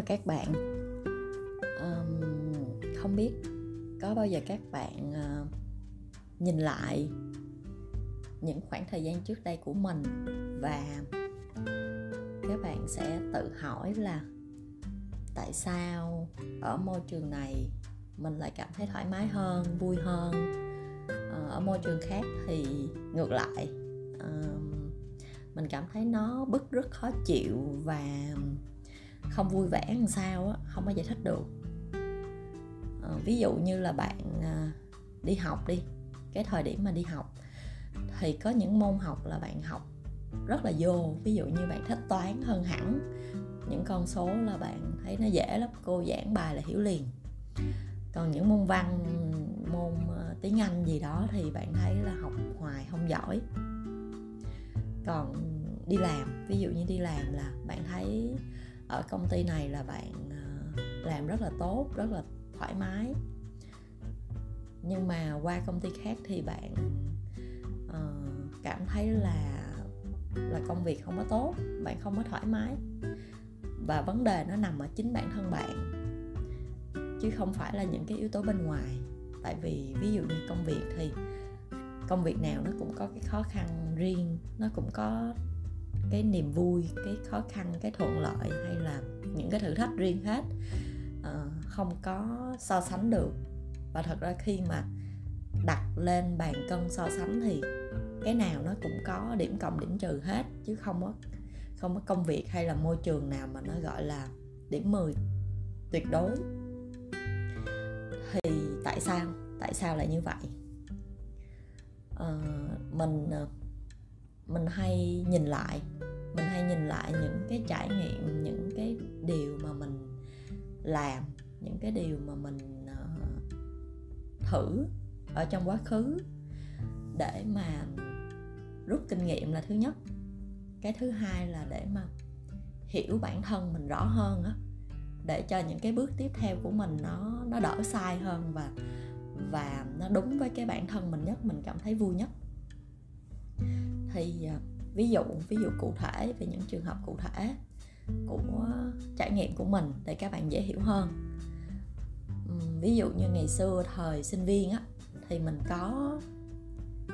cho các bạn. Không biết có bao giờ các bạn nhìn lại những khoảng thời gian trước đây của mình và các bạn sẽ tự hỏi là tại sao ở môi trường này mình lại cảm thấy thoải mái hơn, vui hơn, ở môi trường khác thì ngược lại mình cảm thấy nó bức rất khó chịu và không vui vẻ làm sao á, không có giải thích được. Ví dụ như là bạn đi học đi, cái thời điểm mà đi học thì có những môn học là bạn học rất là vô, ví dụ như bạn thích toán hơn hẳn, những con số là bạn thấy nó dễ lắm, cô giảng bài là hiểu liền. Còn những môn văn, môn tiếng Anh gì đó thì bạn thấy là học hoài không giỏi. Còn đi làm, ví dụ như đi làm là bạn thấy ở công ty này là bạn làm rất là tốt, rất là thoải mái, nhưng mà qua công ty khác thì bạn cảm thấy là công việc không có tốt, bạn không có thoải mái. Và vấn đề nó nằm ở chính bản thân bạn chứ không phải là những cái yếu tố bên ngoài. Tại vì ví dụ như công việc thì công việc nào nó cũng có cái khó khăn riêng, nó cũng có cái niềm vui, cái khó khăn, cái thuận lợi hay là những cái thử thách riêng hết, không có so sánh được. Và thật ra khi mà đặt lên bàn cân so sánh thì cái nào nó cũng có điểm cộng điểm trừ hết, chứ không có công việc hay là môi trường nào mà nó gọi là điểm 10 tuyệt đối. Thì tại sao lại như vậy? Mình hay nhìn lại, những cái trải nghiệm, những cái điều mà mình làm, những cái điều mà mình thử ở trong quá khứ để mà rút kinh nghiệm là thứ nhất. Cái thứ hai là để mà hiểu bản thân mình rõ hơn á, để cho những cái bước tiếp theo của mình nó đỡ sai hơn và nó đúng với cái bản thân mình nhất, mình cảm thấy vui nhất. Thì ví dụ cụ thể về những trường hợp cụ thể của trải nghiệm của mình để các bạn dễ hiểu hơn. Ví dụ như ngày xưa thời sinh viên á thì mình có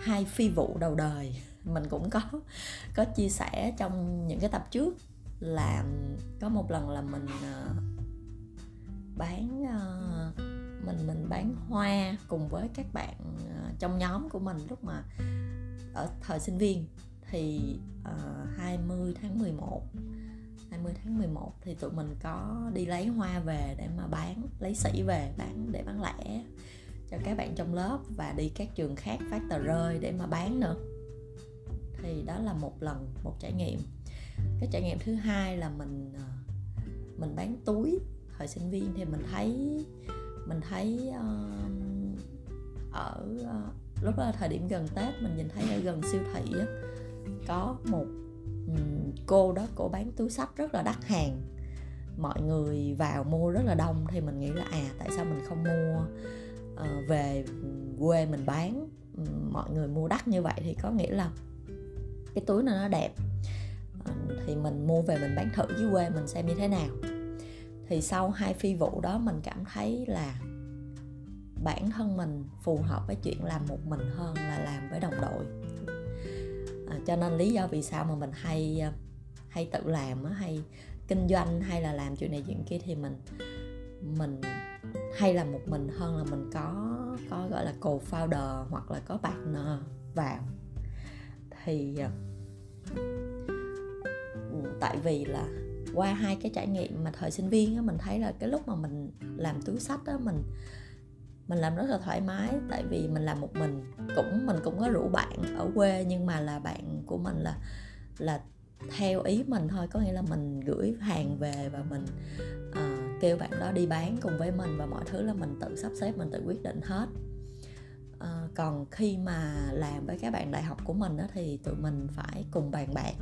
2 phi vụ đầu đời, mình cũng có chia sẻ trong những cái tập trước là có một lần là mình bán hoa cùng với các bạn trong nhóm của mình lúc mà ở thời sinh viên. Thì 20 tháng 11 thì tụi mình có đi lấy hoa về để mà bán, lấy sỉ về bán để bán lẻ cho các bạn trong lớp và đi các trường khác phát tờ rơi để mà bán nữa. Thì đó là một trải nghiệm. Cái trải nghiệm thứ hai là mình bán túi. Thời sinh viên thì mình thấy ở lúc đó là thời điểm gần Tết, mình nhìn thấy ở gần siêu thị đó, có một cô đó, cô bán túi xách rất là đắt hàng, mọi người vào mua rất là đông. Thì mình nghĩ là tại sao mình không mua về quê mình bán, mọi người mua đắt như vậy thì có nghĩa là cái túi này nó đẹp, thì mình mua về mình bán thử dưới quê mình xem như thế nào. Thì sau 2 phi vụ đó mình cảm thấy là bản thân mình phù hợp với chuyện làm một mình hơn là làm với đồng đội. Cho nên lý do vì sao mà mình hay tự làm, hay kinh doanh hay là làm chuyện này chuyện kia thì mình hay làm một mình hơn là mình có gọi là co-founder hoặc là có partner vào. Thì tại vì là qua 2 cái trải nghiệm mà thời sinh viên á, mình thấy là cái lúc mà mình làm túi xách á, mình làm rất là thoải mái. Tại vì mình làm một mình, mình cũng có rủ bạn ở quê, nhưng mà là bạn của mình là theo ý mình thôi, có nghĩa là mình gửi hàng về và mình kêu bạn đó đi bán cùng với mình, và mọi thứ là mình tự sắp xếp, mình tự quyết định hết. Còn khi mà làm với các bạn đại học của mình đó, thì tụi mình phải cùng bàn bạc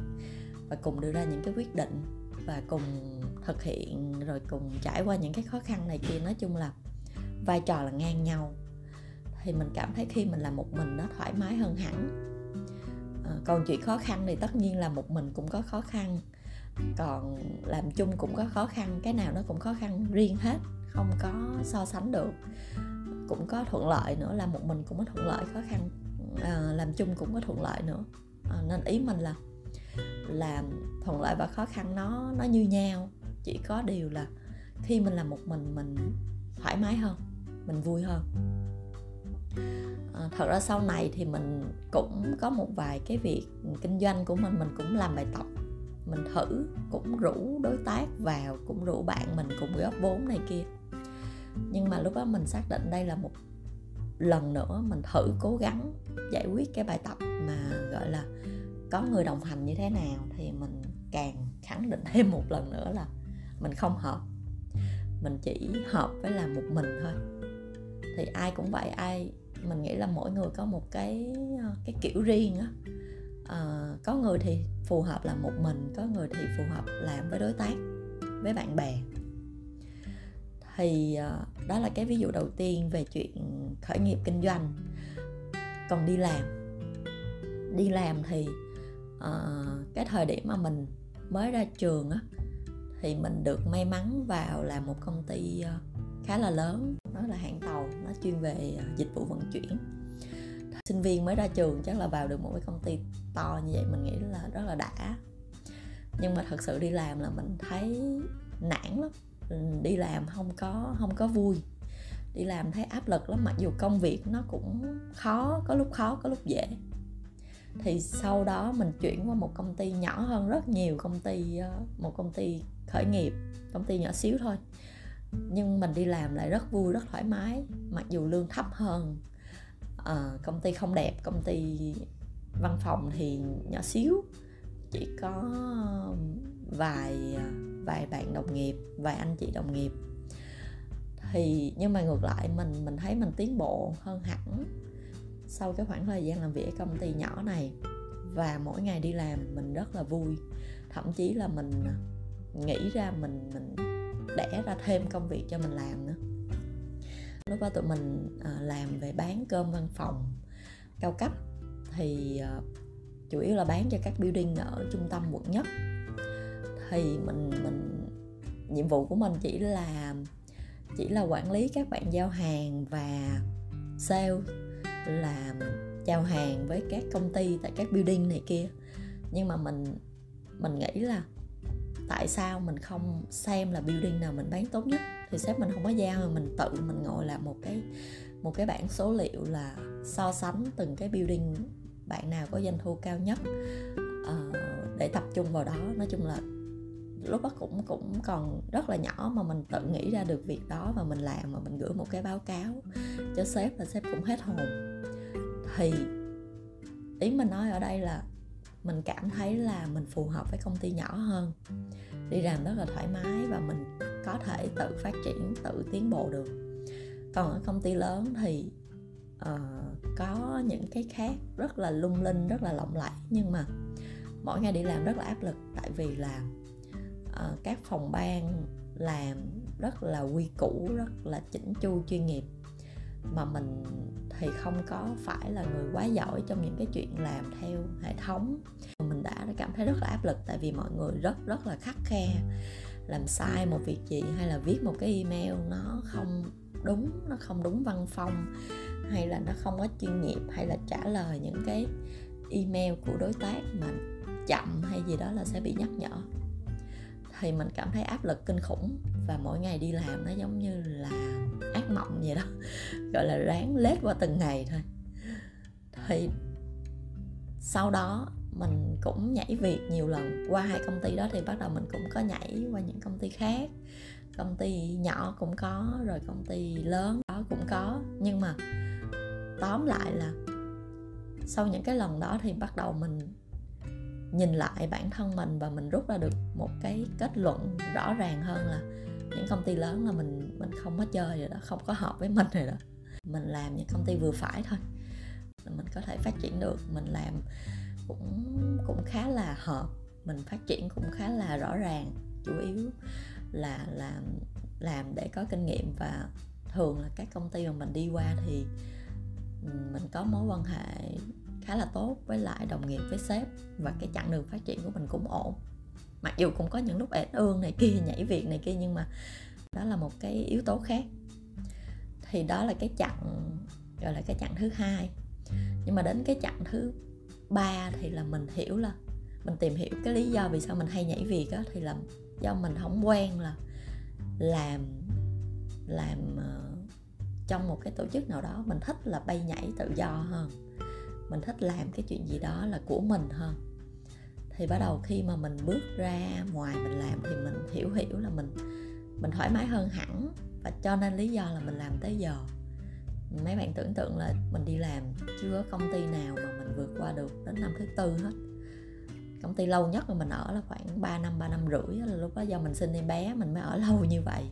và cùng đưa ra những cái quyết định và cùng thực hiện, rồi cùng trải qua những cái khó khăn này kia. Nói chung là vai trò là ngang nhau. Thì mình cảm thấy khi mình làm một mình nó thoải mái hơn hẳn. Còn chuyện khó khăn thì tất nhiên là một mình cũng có khó khăn, Còn làm chung cũng có khó khăn, cái nào nó cũng khó khăn riêng hết, không có so sánh được. Cũng có thuận lợi nữa, làm một mình cũng có thuận lợi khó khăn, làm chung cũng có thuận lợi nữa. Nên ý mình là làm thuận lợi và khó khăn nó như nhau, chỉ có điều là khi mình làm một mình thoải mái hơn, mình vui hơn. Thật ra sau này thì mình cũng có một vài cái việc kinh doanh của mình cũng làm bài tập, mình thử, cũng rủ đối tác vào, cũng rủ bạn mình cũng góp vốn này kia. Nhưng mà lúc đó mình xác định đây là một lần nữa mình thử cố gắng giải quyết cái bài tập mà gọi là có người đồng hành như thế nào, thì mình càng khẳng định thêm một lần nữa là mình không hợp. Mình chỉ hợp với làm một mình thôi. Thì ai cũng vậy, mình nghĩ là mỗi người có một cái kiểu riêng á. Có người thì phù hợp làm một mình, có người thì phù hợp làm với đối tác, với bạn bè. Thì đó là cái ví dụ đầu tiên về chuyện khởi nghiệp kinh doanh. Còn đi làm thì cái thời điểm mà mình mới ra trường á, thì mình được may mắn vào làm một công ty khá là lớn, nó là hãng tàu, nó chuyên về dịch vụ vận chuyển. Sinh viên mới ra trường chắc là vào được một cái công ty to như vậy mình nghĩ là rất là đã. Nhưng mà thật sự đi làm là mình thấy nản lắm, đi làm không có vui, đi làm thấy áp lực lắm, mặc dù công việc nó cũng khó, có lúc dễ. Thì sau đó mình chuyển qua một công ty nhỏ hơn rất nhiều, một công ty khởi nghiệp, công ty nhỏ xíu thôi. Nhưng mình đi làm lại rất vui, rất thoải mái, mặc dù lương thấp hơn. Công ty không đẹp, công ty văn phòng thì nhỏ xíu, chỉ có vài bạn đồng nghiệp, vài anh chị đồng nghiệp. Thì nhưng mà ngược lại mình thấy mình tiến bộ hơn hẳn sau cái khoảng thời gian làm việc ở công ty nhỏ này. Và mỗi ngày đi làm mình rất là vui, thậm chí là mình nghĩ ra mình đẻ ra thêm công việc cho mình làm nữa. Lúc đó tụi mình làm về bán cơm văn phòng cao cấp, thì chủ yếu là bán cho các building ở trung tâm quận nhất. Thì mình nhiệm vụ của mình chỉ là quản lý các bạn giao hàng và sale, là giao hàng với các công ty tại các building này kia. Nhưng mà mình nghĩ là tại sao mình không xem là building nào mình bán tốt nhất, thì sếp mình không có giao mà mình tự mình ngồi làm một cái bảng số liệu là so sánh từng cái building bạn nào có doanh thu cao nhất, để tập trung vào đó. Nói chung là lúc đó cũng còn rất là nhỏ mà mình tự nghĩ ra được việc đó và mình làm, và mình gửi một cái báo cáo cho sếp là sếp cũng hết hồn. Thì ý mình nói ở đây là mình cảm thấy là mình phù hợp với công ty nhỏ hơn, đi làm rất là thoải mái và mình có thể tự phát triển, tự tiến bộ được. Còn ở công ty lớn thì có những cái khác rất là lung linh, rất là lộng lẫy, nhưng mà mỗi ngày đi làm rất là áp lực, tại vì là các phòng ban làm rất là quy củ, rất là chỉnh chu, chuyên nghiệp, mà mình thì không có phải là người quá giỏi trong những cái chuyện làm theo hệ thống. Mình đã cảm thấy rất là áp lực, tại vì mọi người rất rất là khắt khe, làm sai một việc gì hay là viết một cái email nó không đúng văn phong, hay là nó không có chuyên nghiệp, hay là trả lời những cái email của đối tác mà chậm hay gì đó là sẽ bị nhắc nhở. Thì mình cảm thấy áp lực kinh khủng, và mỗi ngày đi làm nó giống như là ác mộng vậy đó, gọi là ráng lết qua từng ngày thôi. Thì sau đó mình cũng nhảy việc nhiều lần, qua hai công ty đó thì bắt đầu mình cũng có nhảy qua những công ty khác, công ty nhỏ cũng có, rồi công ty lớn đó cũng có. Nhưng mà tóm lại là sau những cái lần đó thì bắt đầu mình nhìn lại bản thân mình và mình rút ra được một cái kết luận rõ ràng hơn là những công ty lớn là mình không có chơi rồi đó, không có hợp với mình rồi đó. Mình làm những công ty vừa phải thôi, mình có thể phát triển được, mình làm cũng khá là hợp, mình phát triển cũng khá là rõ ràng, chủ yếu là làm để có kinh nghiệm. Và thường là các công ty mà mình đi qua thì mình có mối quan hệ khá là tốt với lại đồng nghiệp, với sếp, và cái chặng đường phát triển của mình cũng ổn. Mặc dù cũng có những lúc ẻn ương này kia, nhảy việc này kia, nhưng mà đó là một cái yếu tố khác. Thì đó là cái chặng, gọi là cái chặng thứ hai. Nhưng mà đến cái chặng thứ ba thì là mình hiểu là mình tìm hiểu cái lý do vì sao mình hay nhảy việc á, thì là do mình không quen là làm trong một cái tổ chức nào đó. Mình thích là bay nhảy tự do hơn, mình thích làm cái chuyện gì đó là của mình hơn. Thì bắt đầu khi mà mình bước ra ngoài mình làm thì mình hiểu là mình thoải mái hơn hẳn, và cho nên lý do là mình làm tới giờ. Mấy bạn tưởng tượng là mình đi làm chưa có công ty nào mà mình vượt qua được đến năm thứ tư hết. Công ty lâu nhất mà mình ở là khoảng 3 năm rưỡi, là lúc đó do mình sinh em bé mình mới ở lâu như vậy.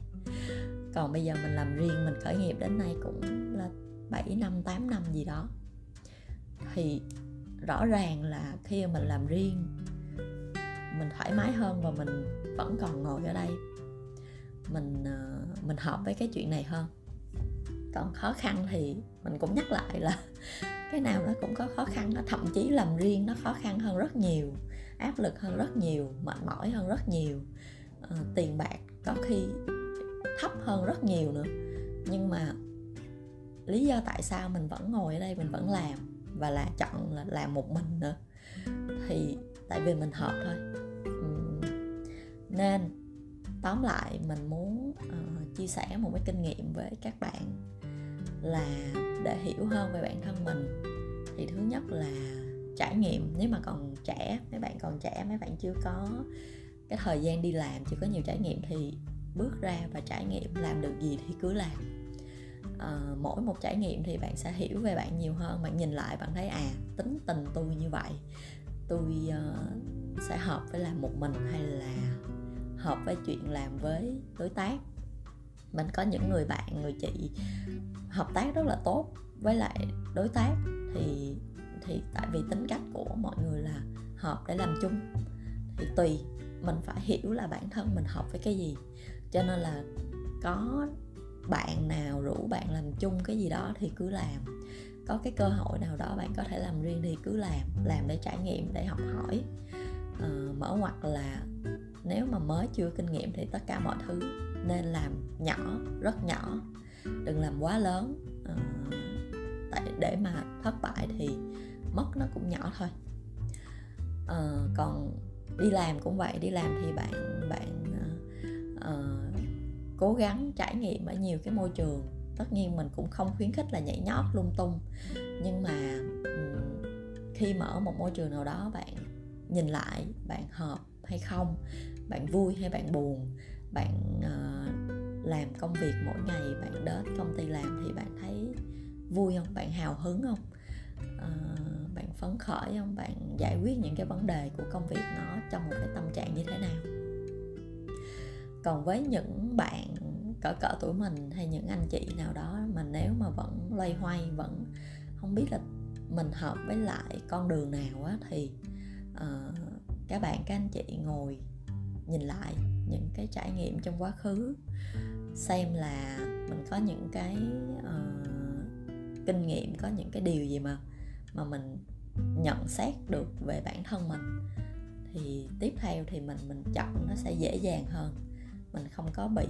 Còn bây giờ mình làm riêng, mình khởi nghiệp đến nay cũng là 7 năm, 8 năm gì đó. Thì rõ ràng là khi mình làm riêng mình thoải mái hơn, và mình vẫn còn ngồi ở đây, mình hợp với cái chuyện này hơn. Còn khó khăn thì mình cũng nhắc lại là cái nào nó cũng có khó khăn, nó thậm chí làm riêng nó khó khăn hơn rất nhiều, áp lực hơn rất nhiều, mệt mỏi hơn rất nhiều, tiền bạc có khi thấp hơn rất nhiều nữa. Nhưng mà lý do tại sao mình vẫn ngồi ở đây, mình vẫn làm, và là chọn là làm một mình nữa, thì tại vì mình hợp thôi. Nên tóm lại mình muốn chia sẻ một cái kinh nghiệm với các bạn là để hiểu hơn về bản thân mình thì thứ nhất là trải nghiệm. Nếu mà còn trẻ, mấy bạn chưa có cái thời gian đi làm, chưa có nhiều trải nghiệm thì bước ra và trải nghiệm, làm được gì thì cứ làm. Mỗi một trải nghiệm thì bạn sẽ hiểu về bạn nhiều hơn. Bạn nhìn lại bạn thấy tính tình tôi như vậy, tôi sẽ hợp với làm một mình hay là hợp với chuyện làm với đối tác. Mình có những người bạn, người chị hợp tác rất là tốt với lại đối tác thì tại vì tính cách của mọi người là hợp để làm chung. Thì tùy, mình phải hiểu là bản thân mình hợp với cái gì. Cho nên là có bạn nào rủ bạn làm chung cái gì đó thì cứ làm. Có cái cơ hội nào đó bạn có thể làm riêng thì cứ làm để trải nghiệm, để học hỏi. Mở ngoặt là nếu mà mới chưa kinh nghiệm thì tất cả mọi thứ nên làm nhỏ, rất nhỏ, đừng làm quá lớn, để mà thất bại thì mất nó cũng nhỏ thôi. Còn đi làm cũng vậy, đi làm thì bạn cố gắng trải nghiệm ở nhiều cái môi trường. Tất nhiên mình cũng không khuyến khích là nhảy nhót lung tung, nhưng mà khi mà ở một môi trường nào đó bạn nhìn lại, bạn hợp hay không, bạn vui hay bạn buồn, bạn làm công việc mỗi ngày, bạn đến công ty làm thì bạn thấy vui không, bạn hào hứng không, bạn phấn khởi không, bạn giải quyết những cái vấn đề của công việc nó trong một cái tâm trạng như thế nào. Còn với những bạn cỡ tuổi mình hay những anh chị nào đó mà nếu mà vẫn loay hoay, vẫn không biết là mình hợp với lại con đường nào á, thì các bạn, các anh chị ngồi nhìn lại những cái trải nghiệm trong quá khứ, xem là mình có những cái kinh nghiệm, có những cái điều gì mà mình nhận xét được về bản thân mình, thì tiếp theo thì mình chọn nó sẽ dễ dàng hơn. Mình không có bị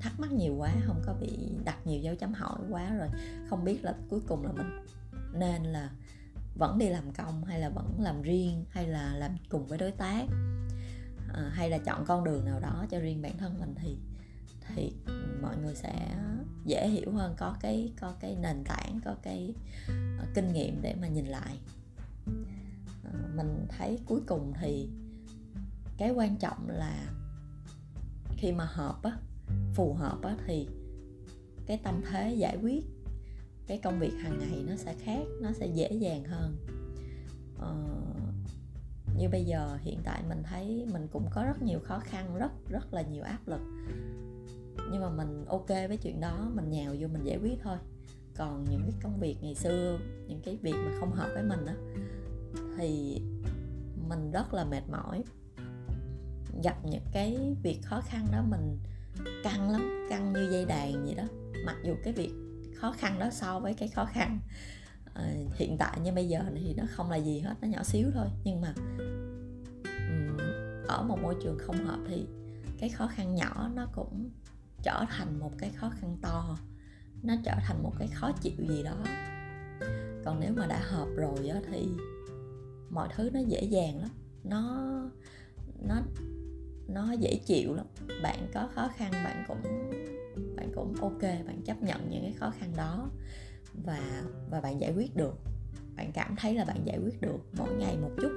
thắc mắc nhiều quá, không có bị đặt nhiều dấu chấm hỏi quá, rồi không biết là cuối cùng là mình nên là vẫn đi làm công hay là vẫn làm riêng hay là làm cùng với đối tác, hay là chọn con đường nào đó cho riêng bản thân mình, thì mọi người sẽ dễ hiểu hơn, có cái nền tảng, có cái kinh nghiệm để mà nhìn lại. Mình thấy cuối cùng thì cái quan trọng là khi mà phù hợp á, thì cái tâm thế giải quyết cái công việc hàng ngày nó sẽ khác, nó sẽ dễ dàng hơn. Như bây giờ hiện tại mình thấy mình cũng có rất nhiều khó khăn, rất là nhiều áp lực, nhưng mà mình ok với chuyện đó, mình nhào vô mình giải quyết thôi. Còn những cái công việc ngày xưa, những cái việc mà không hợp với mình á, thì mình rất là mệt mỏi, gặp những cái việc khó khăn đó mình căng lắm, căng như dây đàn vậy đó. Mặc dù cái việc khó khăn đó so với cái khó khăn hiện tại như bây giờ thì nó không là gì hết, nó nhỏ xíu thôi, nhưng mà ở một môi trường không hợp thì cái khó khăn nhỏ nó cũng trở thành một cái khó khăn to, nó trở thành một cái khó chịu gì đó. Còn nếu mà đã hợp rồi á thì mọi thứ nó dễ dàng lắm, nó dễ chịu lắm. Bạn có khó khăn bạn cũng ok, bạn chấp nhận những cái khó khăn đó và bạn giải quyết được. Bạn cảm thấy là bạn giải quyết được mỗi ngày một chút,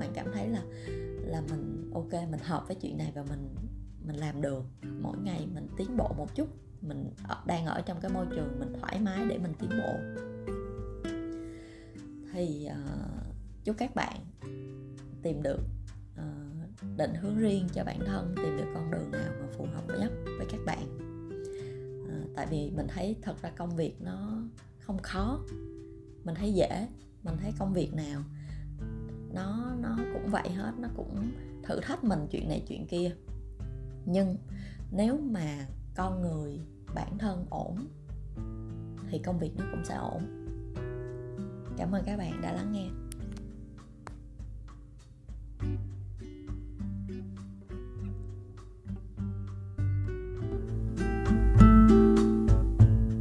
bạn cảm thấy là mình ok, mình hợp với chuyện này và mình làm được. Mỗi ngày mình tiến bộ một chút, mình đang ở trong cái môi trường mình thoải mái để mình tiến bộ. Thì chúc các bạn tìm được định hướng riêng cho bản thân, tìm được con đường nào mà phù hợp nhất với các bạn. Tại vì mình thấy thật ra công việc nó không khó, mình thấy dễ. Mình thấy công việc nào nó cũng vậy hết, nó cũng thử thách mình chuyện này chuyện kia. Nhưng nếu mà con người, bản thân ổn thì công việc nó cũng sẽ ổn. Cảm ơn các bạn đã lắng nghe.